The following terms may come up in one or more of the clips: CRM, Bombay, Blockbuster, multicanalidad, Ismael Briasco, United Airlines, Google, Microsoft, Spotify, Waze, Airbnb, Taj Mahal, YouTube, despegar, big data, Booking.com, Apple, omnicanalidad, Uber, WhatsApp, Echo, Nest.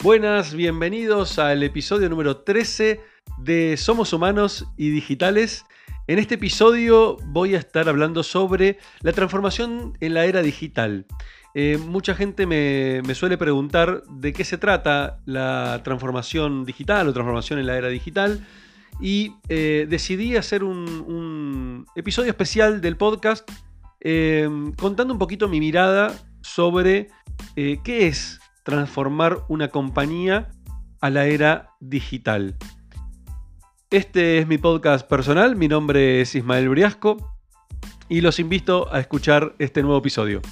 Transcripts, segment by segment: Buenas, bienvenidos al episodio número 13 de Somos Humanos y Digitales. En este episodio voy a estar hablando sobre la transformación en la era digital. Mucha gente me suele preguntar de qué se trata la transformación digital o transformación en la era digital y decidí hacer un episodio especial del podcast contando un poquito mi mirada sobre qué es transformar una compañía a la era digital. Este es mi podcast personal, mi nombre es Ismael Briasco y los invito a escuchar este nuevo episodio.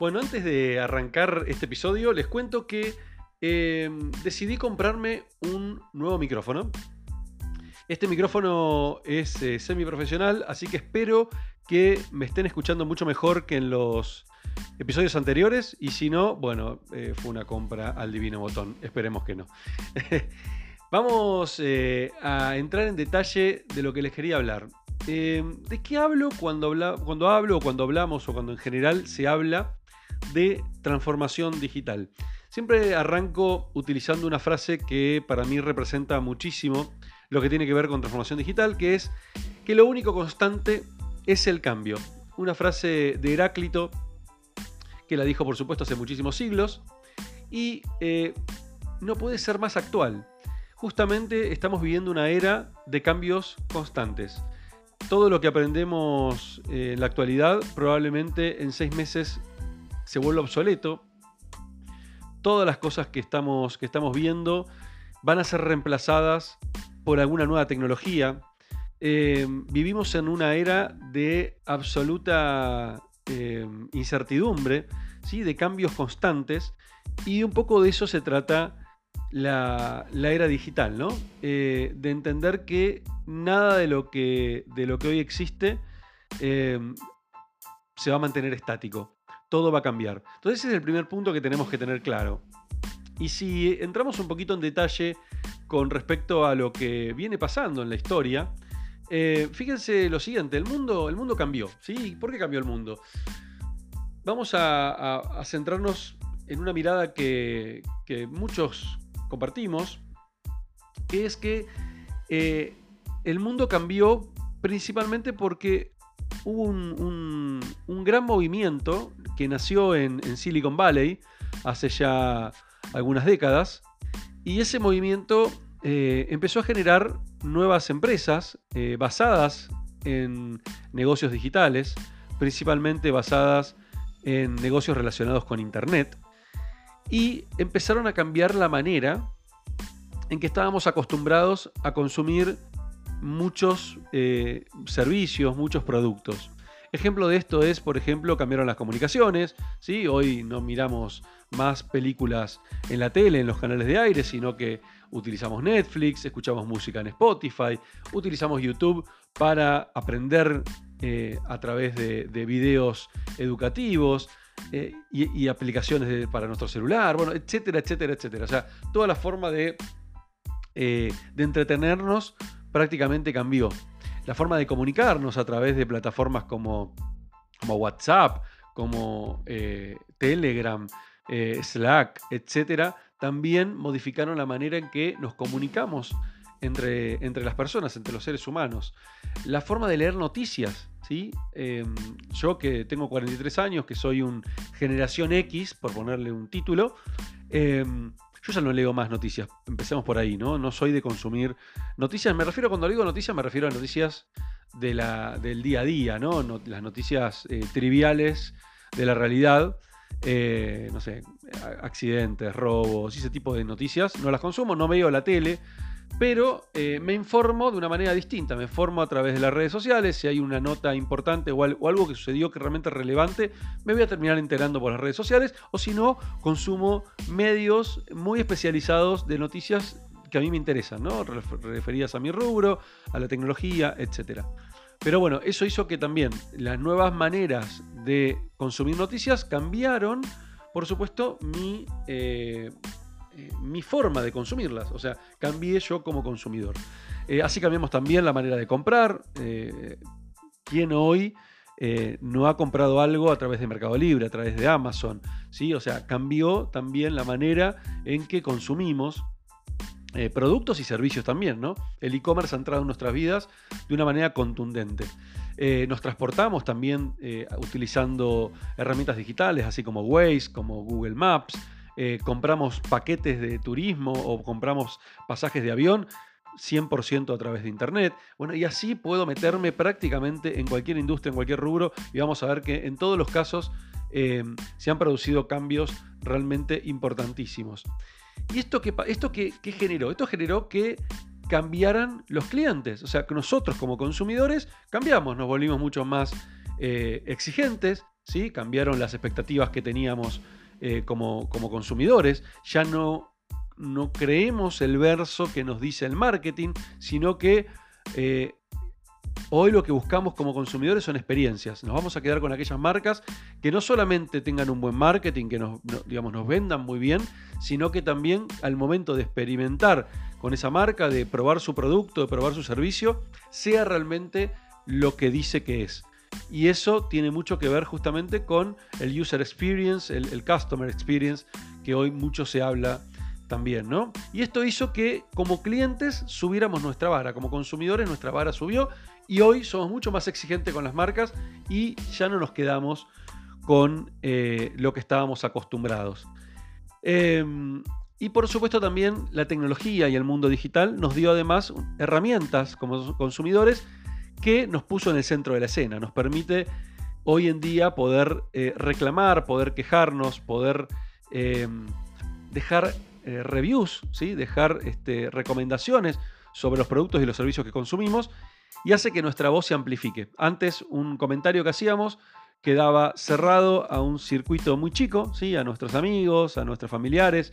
Bueno, antes de arrancar este episodio les cuento que decidí comprarme un nuevo micrófono. Este micrófono es semiprofesional, así que espero que me estén escuchando mucho mejor que en los episodios anteriores. Y si no, bueno, fue una compra al divino botón. Esperemos que no. Vamos a entrar en detalle de lo que les quería hablar. ¿De qué hablo cuando hablamos o cuando en general se habla de transformación digital? Siempre arranco utilizando una frase que para mí representa muchísimo lo que tiene que ver con transformación digital, que es que lo único constante es el cambio. Una frase de Heráclito, que la dijo por supuesto hace muchísimos siglos, y no puede ser más actual. Justamente estamos viviendo una era de cambios constantes. Todo lo que aprendemos en la actualidad probablemente en 6 meses se vuelva obsoleto. Todas las cosas que estamos viendo van a ser reemplazadas por alguna nueva tecnología. Vivimos en una era de absoluta incertidumbre, ¿sí? De cambios constantes, y un poco de eso se trata la era digital, ¿no? De entender que nada de lo que hoy existe se va a mantener estático. Todo va a cambiar. Entonces ese es el primer punto que tenemos que tener claro. Y si entramos un poquito en detalle con respecto a lo que viene pasando en la historia, fíjense lo siguiente: el mundo cambió, ¿sí? ¿Por qué cambió el mundo? Vamos a centrarnos en una mirada que muchos compartimos, que es que el mundo cambió principalmente porque hubo un gran movimiento que nació en Silicon Valley hace ya algunas décadas, y ese movimiento empezó a generar nuevas empresas basadas en negocios digitales, principalmente basadas en negocios relacionados con Internet, y empezaron a cambiar la manera en que estábamos acostumbrados a consumir muchos servicios, muchos productos. Ejemplo de esto es, por ejemplo, cambiaron las comunicaciones, ¿sí? Hoy no miramos más películas en la tele, en los canales de aire, sino que utilizamos Netflix, escuchamos música en Spotify, utilizamos YouTube para aprender a través de videos educativos y aplicaciones para nuestro celular, bueno, etcétera, etcétera, etcétera. O sea, toda la forma de entretenernos prácticamente cambió. La forma de comunicarnos a través de plataformas como WhatsApp, como Telegram, Slack, etcétera, también modificaron la manera en que nos comunicamos entre las personas, entre los seres humanos. La forma de leer noticias, ¿sí? Yo que tengo 43 años, que soy un generación X, por ponerle un título, yo ya no leo más noticias, empecemos por ahí, ¿no? No soy de consumir noticias, cuando digo noticias me refiero a noticias del día a día, ¿no? Las noticias triviales de la realidad, no sé, accidentes, robos, ese tipo de noticias, no las consumo, no veo la tele, pero me informo de una manera distinta, me informo a través de las redes sociales, si hay una nota importante o algo que sucedió que realmente es relevante, me voy a terminar enterando por las redes sociales, o si no, consumo medios muy especializados de noticias que a mí me interesan, ¿no? Referidas a mi rubro, a la tecnología, etc. Pero bueno, eso hizo que también las nuevas maneras de consumir noticias cambiaron, por supuesto, mi mi forma de consumirlas. O sea, cambié yo como consumidor. Así cambiamos también la manera de comprar. ¿Quién hoy no ha comprado algo a través de Mercado Libre, a través de Amazon? ¿Sí? O sea, cambió también la manera en que consumimos productos y servicios también, ¿no? El e-commerce ha entrado en nuestras vidas de una manera contundente. Nos transportamos también utilizando herramientas digitales, así como Waze, como Google Maps. Compramos paquetes de turismo o compramos pasajes de avión 100% a través de internet. Bueno, y así puedo meterme prácticamente en cualquier industria, en cualquier rubro, y vamos a ver que en todos los casos se han producido cambios realmente importantísimos. ¿Y esto qué generó? Esto generó que cambiaran los clientes. O sea, que nosotros como consumidores cambiamos, nos volvimos mucho más exigentes, ¿sí? Cambiaron las expectativas que teníamos como consumidores. Ya no creemos el verso que nos dice el marketing, sino que hoy lo que buscamos como consumidores son experiencias. Nos vamos a quedar con aquellas marcas que no solamente tengan un buen marketing, que nos vendan muy bien, sino que también al momento de experimentar con esa marca, de probar su producto, de probar su servicio, sea realmente lo que dice que es. Y eso tiene mucho que ver justamente con el user experience, el customer experience, que hoy mucho se habla también, ¿no? Y esto hizo que como clientes subiéramos nuestra vara, como consumidores nuestra vara subió, y hoy somos mucho más exigentes con las marcas y ya no nos quedamos con lo que estábamos acostumbrados. Y por supuesto también la tecnología y el mundo digital nos dio además herramientas como consumidores que nos puso en el centro de la escena. Nos permite hoy en día poder reclamar, poder quejarnos, poder dejar reviews, ¿sí? Dejar recomendaciones sobre los productos y los servicios que consumimos, y hace que nuestra voz se amplifique. Antes un comentario que hacíamos quedaba cerrado a un circuito muy chico, ¿sí? A nuestros amigos, a nuestros familiares,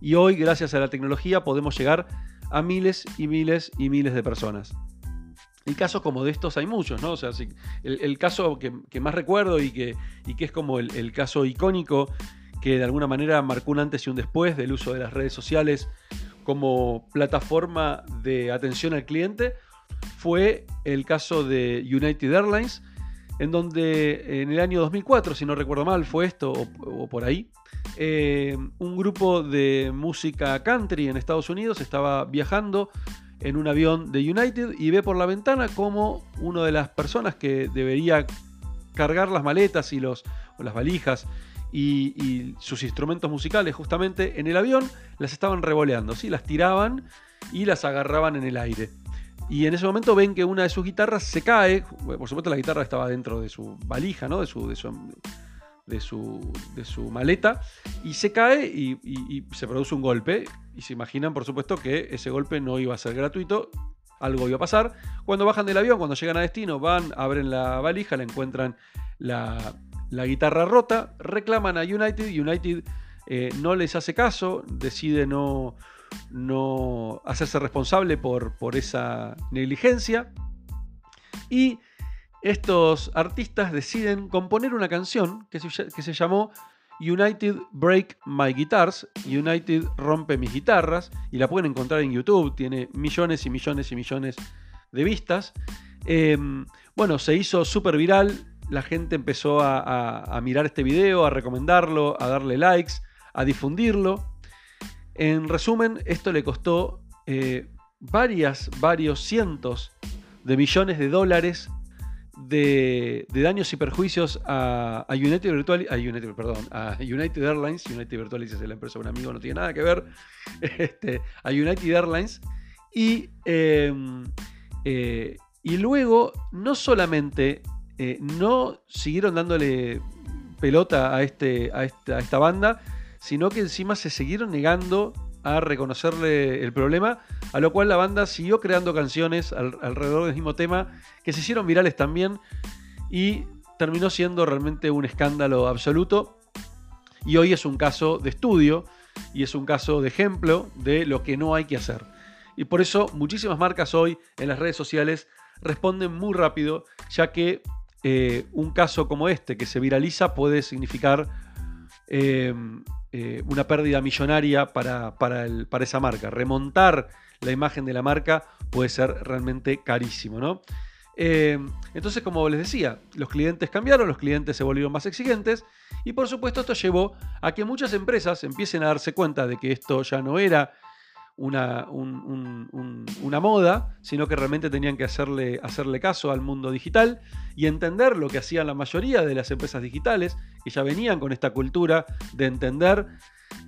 y hoy gracias a la tecnología podemos llegar a miles y miles y miles de personas. Y casos como de estos hay muchos, ¿no? O sea, si el caso que más recuerdo y que es como el caso icónico que de alguna manera marcó un antes y un después del uso de las redes sociales como plataforma de atención al cliente, fue el caso de United Airlines, en donde en el año 2004, si no recuerdo mal, fue esto o por ahí, un grupo de música country en Estados Unidos estaba viajando en un avión de United y ve por la ventana como una de las personas que debería cargar las maletas y las valijas y sus instrumentos musicales justamente en el avión, las estaban revoleando, ¿sí? Las tiraban y las agarraban en el aire. Y en ese momento ven que una de sus guitarras se cae. Por supuesto la guitarra estaba dentro de su valija, ¿no? De su maleta, y se cae y se produce un golpe. Y se imaginan, por supuesto, que ese golpe no iba a ser gratuito, algo iba a pasar. Cuando bajan del avión, cuando llegan a destino, van, abren la valija, le encuentran la guitarra rota, reclaman a United no les hace caso, decide no hacerse responsable por esa negligencia, y estos artistas deciden componer una canción que se llamó United Break My Guitars, United Rompe Mis Guitarras, y la pueden encontrar en YouTube, tiene millones y millones y millones de vistas. Bueno, se hizo súper viral, la gente empezó a mirar este video, a recomendarlo, a darle likes, a difundirlo. En resumen, esto le costó varios cientos de millones de dólares de daños y perjuicios a United Airlines. United Virtualis es la empresa de un amigo, no tiene nada que ver. A United Airlines. Y luego, no solamente no siguieron dándole pelota a esta banda, sino que encima se siguieron negando a reconocerle el problema, a lo cual la banda siguió creando canciones alrededor del mismo tema, que se hicieron virales también, y terminó siendo realmente un escándalo absoluto. Y hoy es un caso de estudio, y es un caso de ejemplo de lo que no hay que hacer. Y por eso muchísimas marcas hoy en las redes sociales responden muy rápido, ya que un caso como este que se viraliza puede significar una pérdida millonaria para esa marca. Remontar la imagen de la marca puede ser realmente carísimo, ¿no? Entonces, como les decía, los clientes cambiaron, los clientes se volvieron más exigentes y por supuesto esto llevó a que muchas empresas empiecen a darse cuenta de que esto ya no era una moda, sino que realmente tenían que hacerle caso al mundo digital y entender lo que hacían la mayoría de las empresas digitales, que ya venían con esta cultura de entender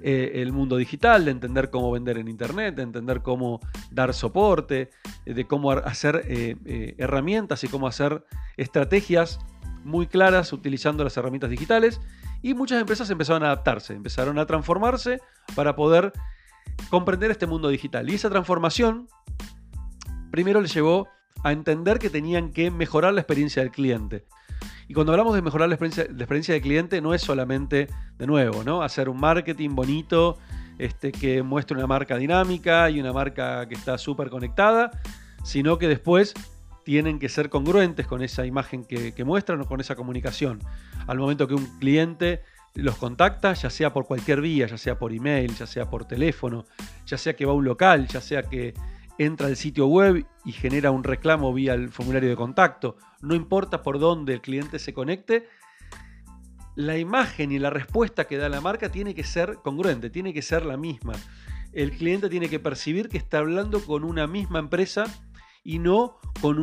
el mundo digital, de entender cómo vender en internet, de entender cómo dar soporte, de cómo hacer herramientas y cómo hacer estrategias muy claras utilizando las herramientas digitales. Y muchas empresas empezaron a adaptarse, empezaron a transformarse para poder comprender este mundo digital. Y esa transformación primero les llevó a entender que tenían que mejorar la experiencia del cliente. Y cuando hablamos de mejorar la experiencia del cliente, no es solamente, de nuevo, ¿no?, hacer un marketing bonito que muestre una marca dinámica y una marca que está súper conectada, sino que después tienen que ser congruentes con esa imagen que muestran o con esa comunicación. Al momento que un cliente los contacta, ya sea por cualquier vía, ya sea por email, ya sea por teléfono, ya sea que va a un local, ya sea que entra al sitio web y genera un reclamo vía el formulario de contacto. No importa por dónde el cliente se conecte, la imagen y la respuesta que da la marca tiene que ser congruente, tiene que ser la misma. El cliente tiene que percibir que está hablando con una misma empresa y no con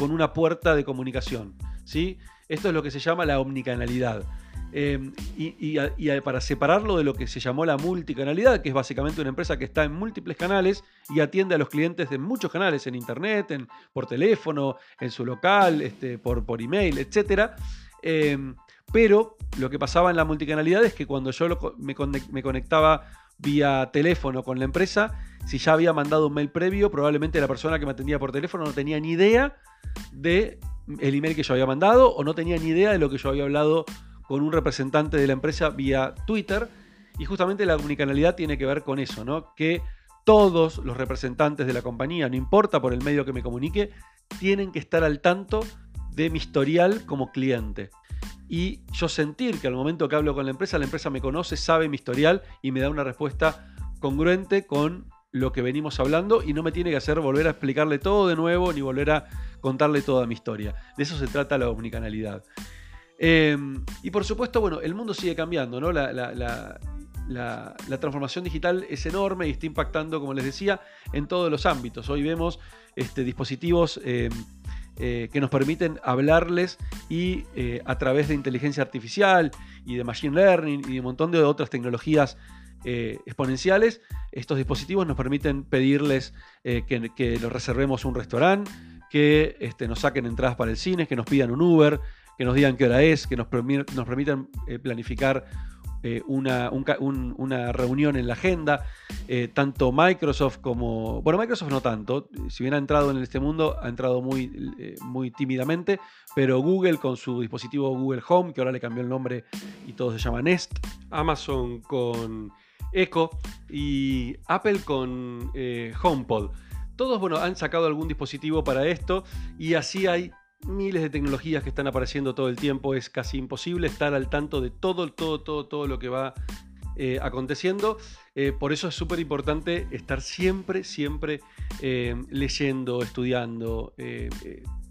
una puerta de comunicación, ¿sí? Esto es lo que se llama la omnicanalidad. Y para separarlo de lo que se llamó la multicanalidad, que es básicamente una empresa que está en múltiples canales y atiende a los clientes de muchos canales, en internet, por teléfono, en su local, por email, etc. Pero lo que pasaba en la multicanalidad es que cuando yo me conectaba vía teléfono con la empresa, si ya había mandado un mail previo, probablemente la persona que me atendía por teléfono no tenía ni idea del email que yo había mandado o no tenía ni idea de lo que yo había hablado con un representante de la empresa vía Twitter. Y justamente la omnicanalidad tiene que ver con eso, ¿no? Que todos los representantes de la compañía, no importa por el medio que me comunique, tienen que estar al tanto de mi historial como cliente. Y yo sentir que al momento que hablo con la empresa me conoce, sabe mi historial y me da una respuesta congruente con lo que venimos hablando y no me tiene que hacer volver a explicarle todo de nuevo ni volver a contarle toda mi historia. De eso se trata la omnicanalidad. Y por supuesto, bueno, el mundo sigue cambiando, ¿no? La transformación digital es enorme y está impactando, como les decía, en todos los ámbitos. Hoy vemos dispositivos que nos permiten hablarles y a través de inteligencia artificial y de machine learning y de un montón de otras tecnologías exponenciales, estos dispositivos nos permiten pedirles que nos reservemos un restaurante, que nos saquen entradas para el cine, que nos pidan un Uber, que nos digan qué hora es, que nos permitan planificar una reunión en la agenda. Tanto Microsoft como... Bueno, Microsoft no tanto. Si bien ha entrado en este mundo, ha entrado muy tímidamente. Pero Google con su dispositivo Google Home, que ahora le cambió el nombre y todo se llama Nest. Amazon con Echo y Apple con HomePod. Todos, bueno, han sacado algún dispositivo para esto y así hay miles de tecnologías que están apareciendo todo el tiempo. Es casi imposible estar al tanto de todo lo que va aconteciendo. Por eso es súper importante estar siempre leyendo, estudiando,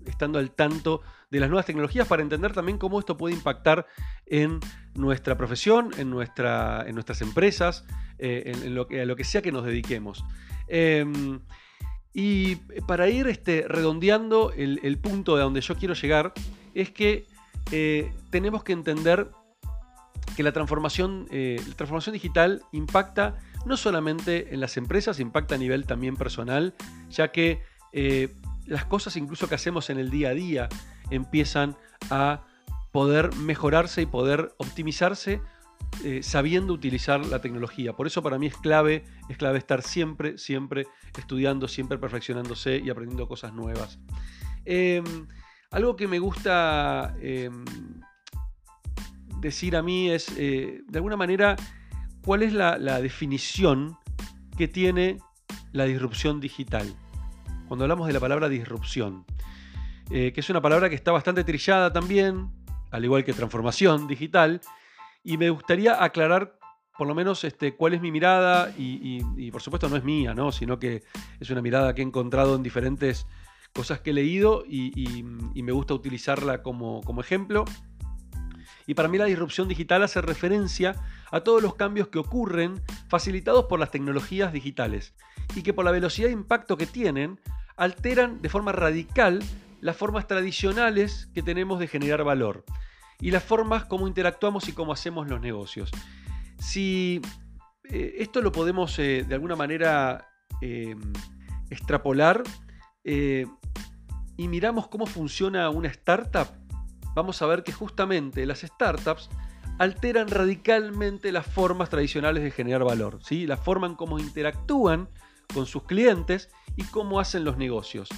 estando al tanto de las nuevas tecnologías para entender también cómo esto puede impactar en nuestra profesión, en nuestras empresas, a lo que sea que nos dediquemos. Y para ir redondeando el punto de donde yo quiero llegar, es que tenemos que entender que la transformación digital impacta no solamente en las empresas, impacta a nivel también personal, ya que las cosas incluso que hacemos en el día a día empiezan a poder mejorarse y poder optimizarse sabiendo utilizar la tecnología. Por eso para mí es clave estar siempre estudiando, siempre perfeccionándose y aprendiendo cosas nuevas. Algo que me gusta decir a mí es, de alguna manera, cuál es la definición que tiene la disrupción digital. Cuando hablamos de la palabra disrupción, que es una palabra que está bastante trillada también, al igual que transformación digital, Y me gustaría aclarar por lo menos cuál es mi mirada, y por supuesto no es mía, ¿no? Sino que es una mirada que he encontrado en diferentes cosas que he leído y me gusta utilizarla como ejemplo. Y para mí la disrupción digital hace referencia a todos los cambios que ocurren facilitados por las tecnologías digitales y que por la velocidad de impacto que tienen alteran de forma radical las formas tradicionales que tenemos de generar valor y las formas como interactuamos y cómo hacemos los negocios. Si esto lo podemos de alguna manera extrapolar y miramos cómo funciona una startup, vamos a ver que justamente las startups alteran radicalmente las formas tradicionales de generar valor, ¿sí? La forma en cómo interactúan con sus clientes y cómo hacen los negocios.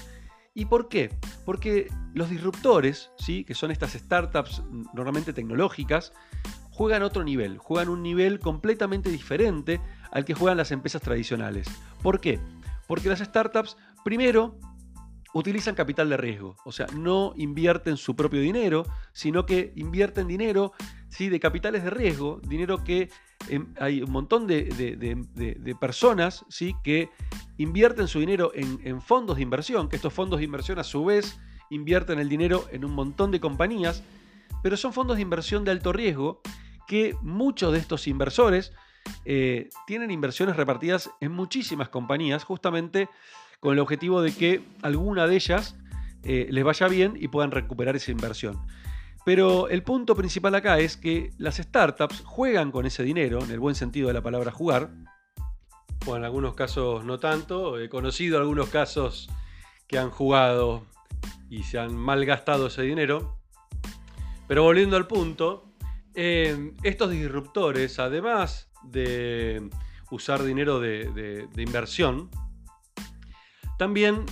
¿Y por qué? Porque los disruptores, ¿sí? Que son estas startups normalmente tecnológicas, juegan otro nivel, juegan un nivel completamente diferente al que juegan las empresas tradicionales. ¿Por qué? Porque las startups, primero, utilizan capital de riesgo, o sea, no invierten su propio dinero, sino que invierten dinero, ¿sí? De capitales de riesgo, dinero que hay un montón de personas, ¿sí? Que invierten su dinero en fondos de inversión, que estos fondos de inversión a su vez invierten el dinero en un montón de compañías, pero son fondos de inversión de alto riesgo que muchos de estos inversores tienen inversiones repartidas en muchísimas compañías, justamente con el objetivo de que alguna de ellas les vaya bien y puedan recuperar esa inversión. Pero el punto principal acá es que las startups juegan con ese dinero, en el buen sentido de la palabra jugar, o en algunos casos no tanto. He conocido algunos casos que han jugado y se han malgastado ese dinero. Pero volviendo al punto, estos disruptores, además de usar dinero de inversión, también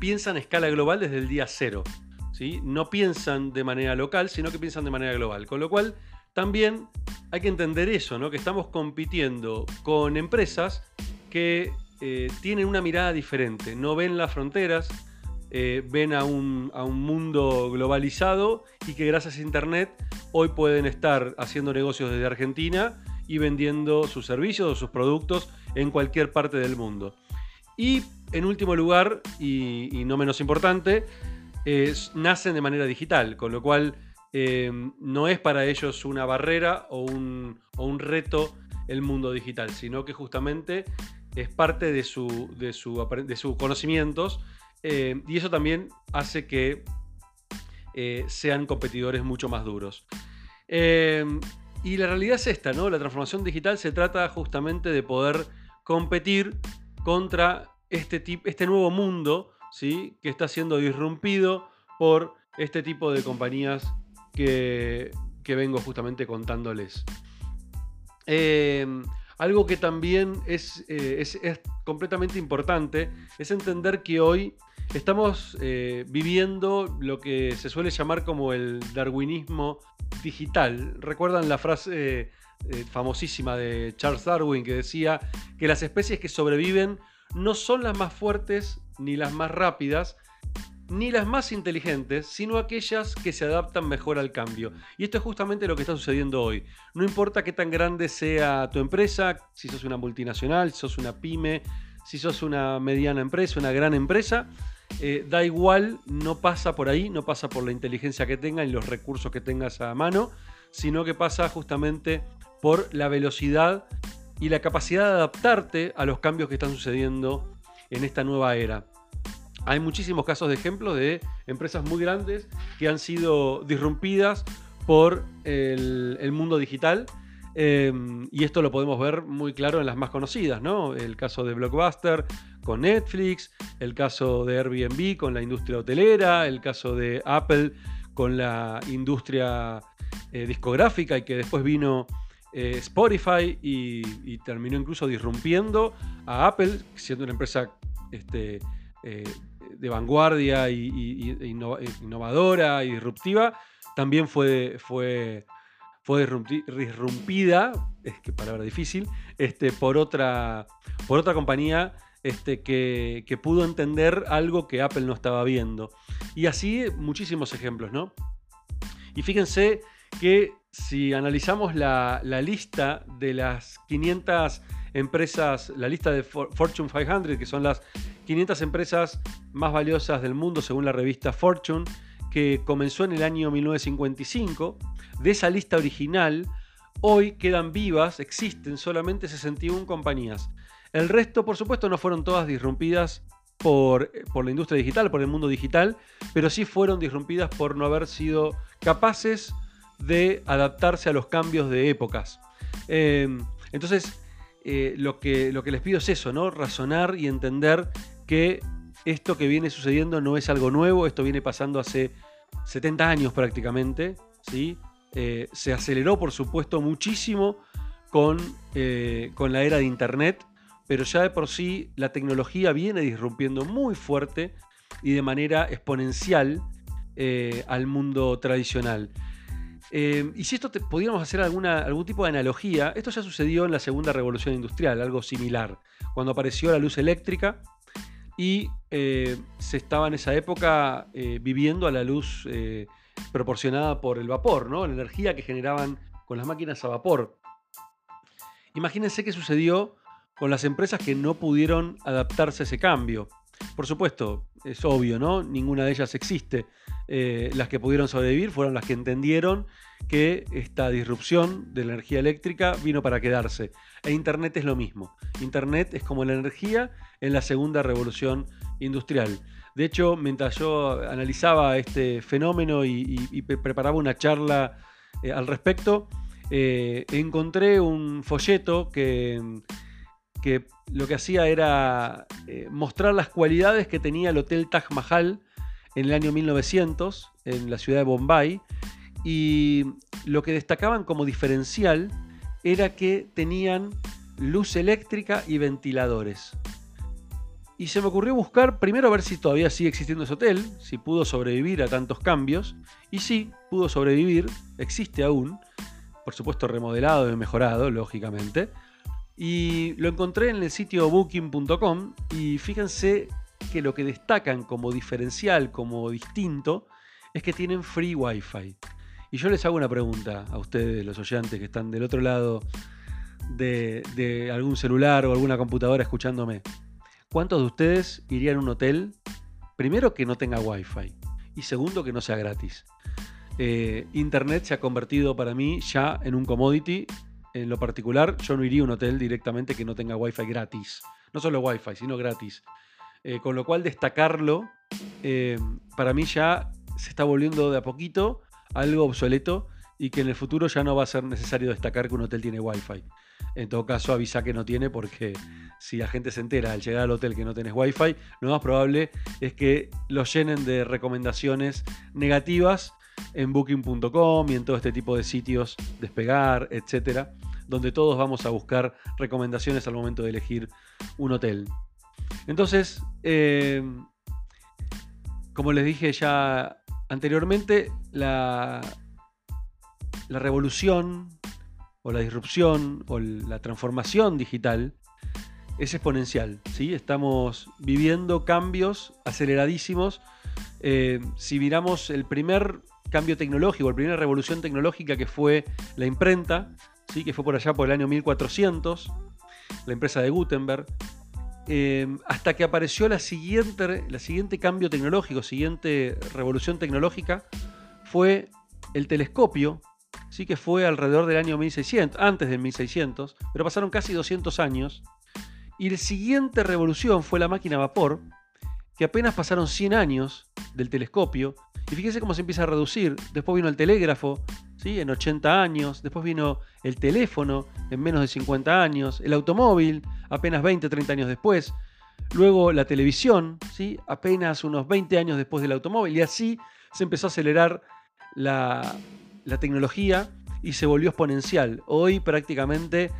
piensan a escala global desde el día cero, ¿sí? No piensan de manera local, sino que piensan de manera global. Con lo cual, también hay que entender eso, ¿no? Que estamos compitiendo con empresas que tienen una mirada diferente. No ven las fronteras, ven a un mundo globalizado y que gracias a Internet hoy pueden estar haciendo negocios desde Argentina y vendiendo sus servicios o sus productos en cualquier parte del mundo. Y en último lugar, y no menos importante, nacen de manera digital, con lo cual no es para ellos una barrera o un reto el mundo digital, sino que justamente es parte de sus conocimientos, y eso también hace que sean competidores mucho más duros. Y la realidad es esta, ¿no? La transformación digital se trata justamente de poder competir contra este nuevo mundo, ¿sí? Que está siendo disrumpido por este tipo de compañías que vengo justamente contándoles. Algo que también es completamente importante es entender que hoy estamos viviendo lo que se suele llamar como el darwinismo digital. ¿Recuerdan la frase famosísima de Charles Darwin, que decía que las especies que sobreviven no son las más fuertes, ni las más rápidas, ni las más inteligentes, sino aquellas que se adaptan mejor al cambio? Y esto es justamente lo que está sucediendo hoy. No importa qué tan grande sea tu empresa, si sos una multinacional, si sos una pyme, si sos una mediana empresa, una gran empresa, da igual, no pasa por ahí, no pasa por la inteligencia que tengas y los recursos que tengas a mano, sino que pasa justamente por la velocidad y la capacidad de adaptarte a los cambios que están sucediendo en esta nueva era. Hay muchísimos casos de ejemplos de empresas muy grandes que han sido disrumpidas por el mundo digital, y esto lo podemos ver muy claro en las más conocidas, ¿no? El caso de Blockbuster con Netflix, el caso de Airbnb con la industria hotelera, el caso de Apple con la industria discográfica, y que después vino Spotify y terminó incluso disrumpiendo a Apple, siendo una empresa de vanguardia y innovadora y disruptiva. También fue disrumpida, es que palabra difícil, por otra compañía que pudo entender algo que Apple no estaba viendo. Y así muchísimos ejemplos, ¿no? Y fíjense que si analizamos la lista de las 500 empresas, la lista de Fortune 500, que son las 500 empresas más valiosas del mundo según la revista Fortune, que comenzó en el año 1955, de esa lista original, hoy quedan vivas, existen solamente 61 compañías. El resto, por supuesto, no fueron todas disrumpidas por la industria digital, por el mundo digital, pero sí fueron disrumpidas por no haber sido capaces de adaptarse a los cambios de épocas. Entonces, lo que les pido es eso, ¿no? Razonar y entender que esto que viene sucediendo no es algo nuevo, esto viene pasando hace 70 años prácticamente, ¿sí? Se aceleró, por supuesto, muchísimo con la era de Internet, pero ya de por sí la tecnología viene disrumpiendo muy fuerte y de manera exponencial al mundo tradicional. Y si esto pudiéramos hacer algún tipo de analogía, esto ya sucedió en la Segunda Revolución Industrial, algo similar, cuando apareció la luz eléctrica y se estaba en esa época viviendo a la luz proporcionada por el vapor, ¿no? La energía que generaban con las máquinas a vapor. Imagínense qué sucedió con las empresas que no pudieron adaptarse a ese cambio. Por supuesto, es obvio, ¿no? Ninguna de ellas existe. Las que pudieron sobrevivir fueron las que entendieron que esta disrupción de la energía eléctrica vino para quedarse. E Internet es lo mismo. Internet es como la energía en la Segunda Revolución Industrial. De hecho, mientras yo analizaba este fenómeno y preparaba una charla al respecto, encontré un folleto que lo que hacía era mostrar las cualidades que tenía el Hotel Taj Mahal en el año 1900, en la ciudad de Bombay, y lo que destacaban como diferencial era que tenían luz eléctrica y ventiladores. Y se me ocurrió buscar, primero a ver si todavía sigue existiendo ese hotel, si pudo sobrevivir a tantos cambios, y sí, pudo sobrevivir, existe aún, por supuesto remodelado y mejorado, lógicamente, y lo encontré en el sitio Booking.com y fíjense que lo que destacan como diferencial, como distinto, es que tienen free wifi. Y yo les hago una pregunta a ustedes, los oyentes que están del otro lado de algún celular o alguna computadora escuchándome. ¿Cuántos de ustedes irían a un hotel, primero, que no tenga wifi y segundo, que no sea gratis? Internet se ha convertido para mí ya en un commodity. En lo particular, yo no iría a un hotel directamente que no tenga wifi gratis. No solo wifi, sino gratis. Con lo cual destacarlo, para mí ya se está volviendo de a poquito algo obsoleto y que en el futuro ya no va a ser necesario destacar que un hotel tiene wifi. En todo caso, avisa que no tiene, porque si la gente se entera al llegar al hotel que no tenés wifi, lo más probable es que lo llenen de recomendaciones negativas en Booking.com y en todo este tipo de sitios, despegar, etcétera, donde todos vamos a buscar recomendaciones al momento de elegir un hotel. Entonces, como les dije ya anteriormente, la revolución o la disrupción o la transformación digital es exponencial, ¿sí? Estamos viviendo cambios aceleradísimos. Si miramos el primer cambio tecnológico, la primera revolución tecnológica, que fue la imprenta, ¿sí? Que fue por allá por el año 1400, la empresa de Gutenberg, hasta que apareció la siguiente cambio tecnológico, siguiente revolución tecnológica, fue el telescopio, ¿sí? Que fue alrededor del año 1600, antes del 1600, pero pasaron casi 200 años, y la siguiente revolución fue la máquina a vapor, que apenas pasaron 100 años del telescopio, y fíjense cómo se empieza a reducir. Después vino el telégrafo, ¿sí? En 80 años, después vino el teléfono en menos de 50 años, el automóvil apenas 20, 30 años después, luego la televisión, ¿sí? Apenas unos 20 años después del automóvil, y así se empezó a acelerar la tecnología y se volvió exponencial. Hoy prácticamente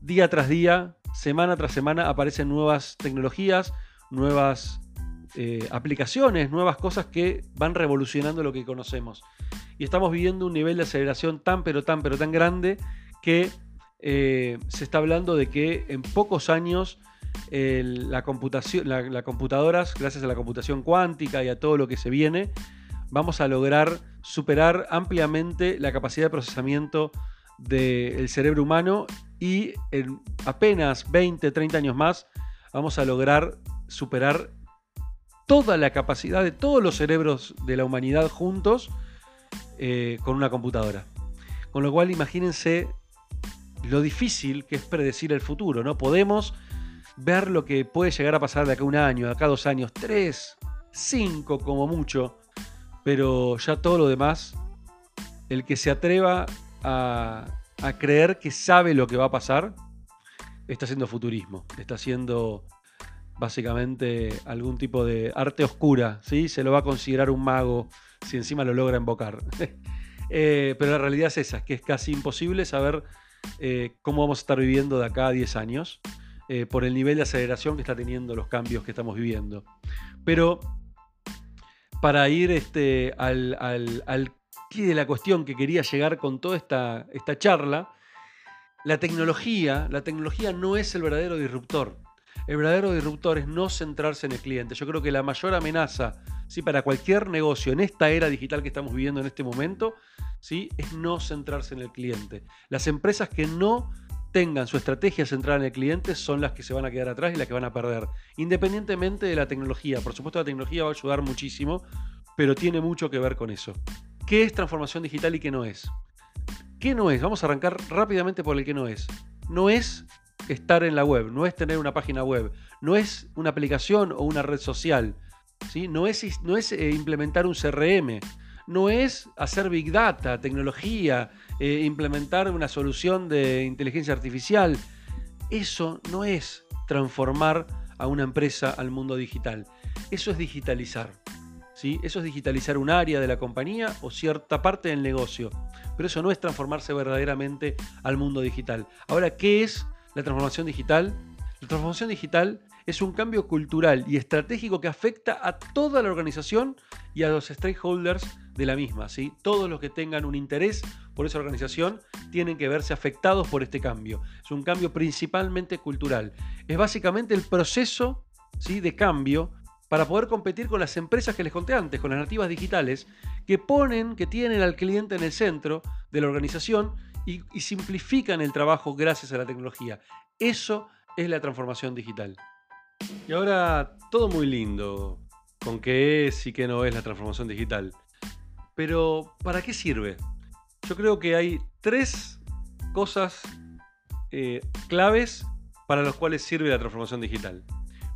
día tras día, semana tras semana aparecen nuevas tecnologías, nuevas aplicaciones, nuevas cosas que van revolucionando lo que conocemos. Y estamos viviendo un nivel de aceleración tan pero tan grande que se está hablando de que en pocos años las computadoras, gracias a la computación cuántica y a todo lo que se viene, vamos a lograr superar ampliamente la capacidad de procesamiento del cerebro humano y en apenas 20, 30 años más vamos a lograr superar toda la capacidad de todos los cerebros de la humanidad juntos con una computadora. Con lo cual imagínense lo difícil que es predecir el futuro, ¿no? Podemos ver lo que puede llegar a pasar de acá a un año, de acá a 2 años, 3, 5 como mucho, pero ya todo lo demás, el que se atreva a creer que sabe lo que va a pasar, está haciendo futurismo, está haciendo básicamente algún tipo de arte oscura, ¿sí? Se lo va a considerar un mago si encima lo logra invocar. Pero la realidad es esa, que es casi imposible saber cómo vamos a estar viviendo de acá a 10 años por el nivel de aceleración que está teniendo los cambios que estamos viviendo. Pero para ir al quid de la cuestión que quería llegar con toda esta charla, la tecnología no es el verdadero disruptor. El verdadero disruptor es no centrarse en el cliente. Yo creo que la mayor amenaza, ¿sí?, para cualquier negocio en esta era digital que estamos viviendo en este momento, ¿sí?, es no centrarse en el cliente. Las empresas que no tengan su estrategia centrada en el cliente son las que se van a quedar atrás y las que van a perder. Independientemente de la tecnología. Por supuesto, la tecnología va a ayudar muchísimo, pero tiene mucho que ver con eso. ¿Qué es transformación digital y qué no es? ¿Qué no es? Vamos a arrancar rápidamente por el que no es. No es estar en la web, no es tener una página web, no es una aplicación o una red social, ¿sí? No es implementar un CRM, no es hacer big data, tecnología, implementar una solución de inteligencia artificial. Eso no es transformar a una empresa al mundo digital. Eso es digitalizar, ¿sí? Eso es digitalizar un área de la compañía o cierta parte del negocio, pero eso no es transformarse verdaderamente al mundo digital. Ahora, ¿qué es la transformación digital? La transformación digital es un cambio cultural y estratégico que afecta a toda la organización y a los stakeholders de la misma, ¿sí? Todos los que tengan un interés por esa organización tienen que verse afectados por este cambio. Es un cambio principalmente cultural. Es básicamente el proceso, ¿sí?, de cambio para poder competir con las empresas que les conté antes, con las nativas digitales, que tienen al cliente en el centro de la organización y simplifican el trabajo gracias a la tecnología. Eso es la transformación digital. Y ahora, todo muy lindo con qué es y qué no es la transformación digital. Pero, ¿para qué sirve? Yo creo que hay 3 cosas claves para las cuales sirve la transformación digital.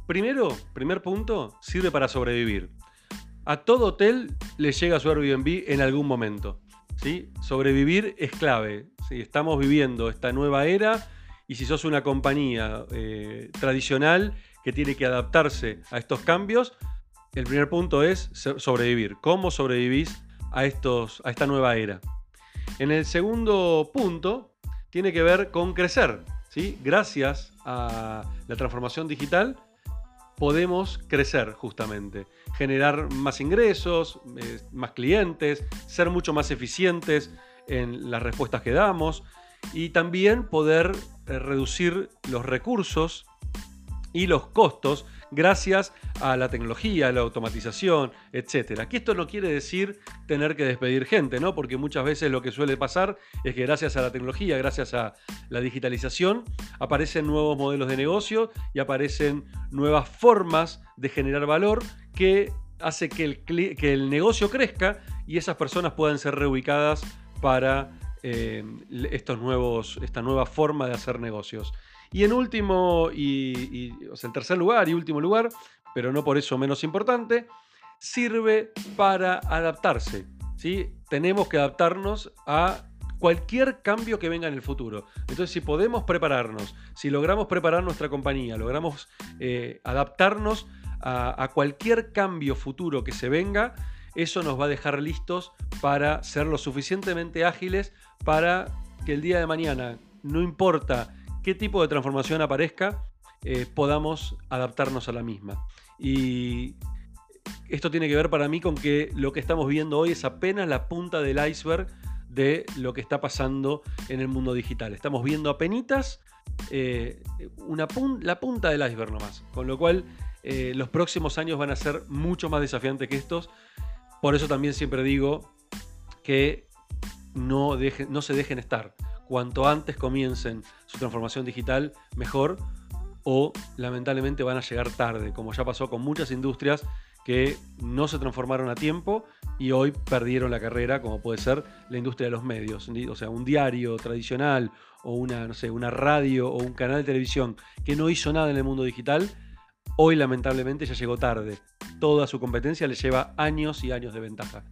Primero, primer punto, sirve para sobrevivir. A todo hotel le llega su Airbnb en algún momento, ¿sí? Sobrevivir es clave, ¿sí? Estamos viviendo esta nueva era y si sos una compañía tradicional que tiene que adaptarse a estos cambios, el primer punto es sobrevivir. ¿Cómo sobrevivís a esta nueva era? En el segundo punto tiene que ver con crecer, ¿sí? Gracias a la transformación digital podemos crecer justamente, generar más ingresos, más clientes, ser mucho más eficientes en las respuestas que damos y también poder reducir los recursos y los costos gracias a la tecnología, a la automatización, etc. Que esto no quiere decir tener que despedir gente, ¿no? Porque muchas veces lo que suele pasar es que gracias a la tecnología, gracias a la digitalización, aparecen nuevos modelos de negocio y aparecen nuevas formas de generar valor que hace que el negocio crezca y esas personas puedan ser reubicadas para esta nueva forma de hacer negocios. Y en último, el tercer lugar y último lugar, pero no por eso menos importante, sirve para adaptarse, ¿sí? Tenemos que adaptarnos a cualquier cambio que venga en el futuro. Entonces, si podemos prepararnos, si logramos preparar nuestra compañía, logramos adaptarnos a cualquier cambio futuro que se venga, eso nos va a dejar listos para ser lo suficientemente ágiles para que el día de mañana, no importa qué tipo de transformación aparezca, podamos adaptarnos a la misma. Y esto tiene que ver para mí con que lo que estamos viendo hoy es apenas la punta del iceberg de lo que está pasando en el mundo digital. Estamos viendo apenitas la punta del iceberg nomás, con lo cual los próximos años van a ser mucho más desafiantes que estos. Por eso también siempre digo que no se dejen estar. Cuanto antes comiencen su transformación digital, mejor, o lamentablemente van a llegar tarde, como ya pasó con muchas industrias que no se transformaron a tiempo y hoy perdieron la carrera, como puede ser la industria de los medios. O sea, un diario tradicional o una radio o un canal de televisión que no hizo nada en el mundo digital, hoy lamentablemente ya llegó tarde. Toda su competencia le lleva años y años de ventaja.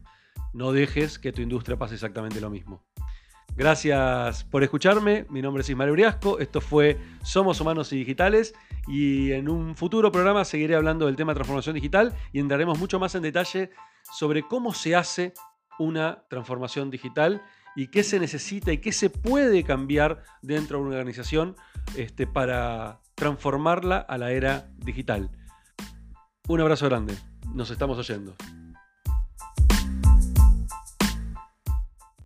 No dejes que tu industria pase exactamente lo mismo. Gracias por escucharme, mi nombre es Ismael Briasco, esto fue Somos Humanos y Digitales, y en un futuro programa seguiré hablando del tema transformación digital y entraremos mucho más en detalle sobre cómo se hace una transformación digital y qué se necesita y qué se puede cambiar dentro de una organización para transformarla a la era digital. Un abrazo grande, nos estamos oyendo.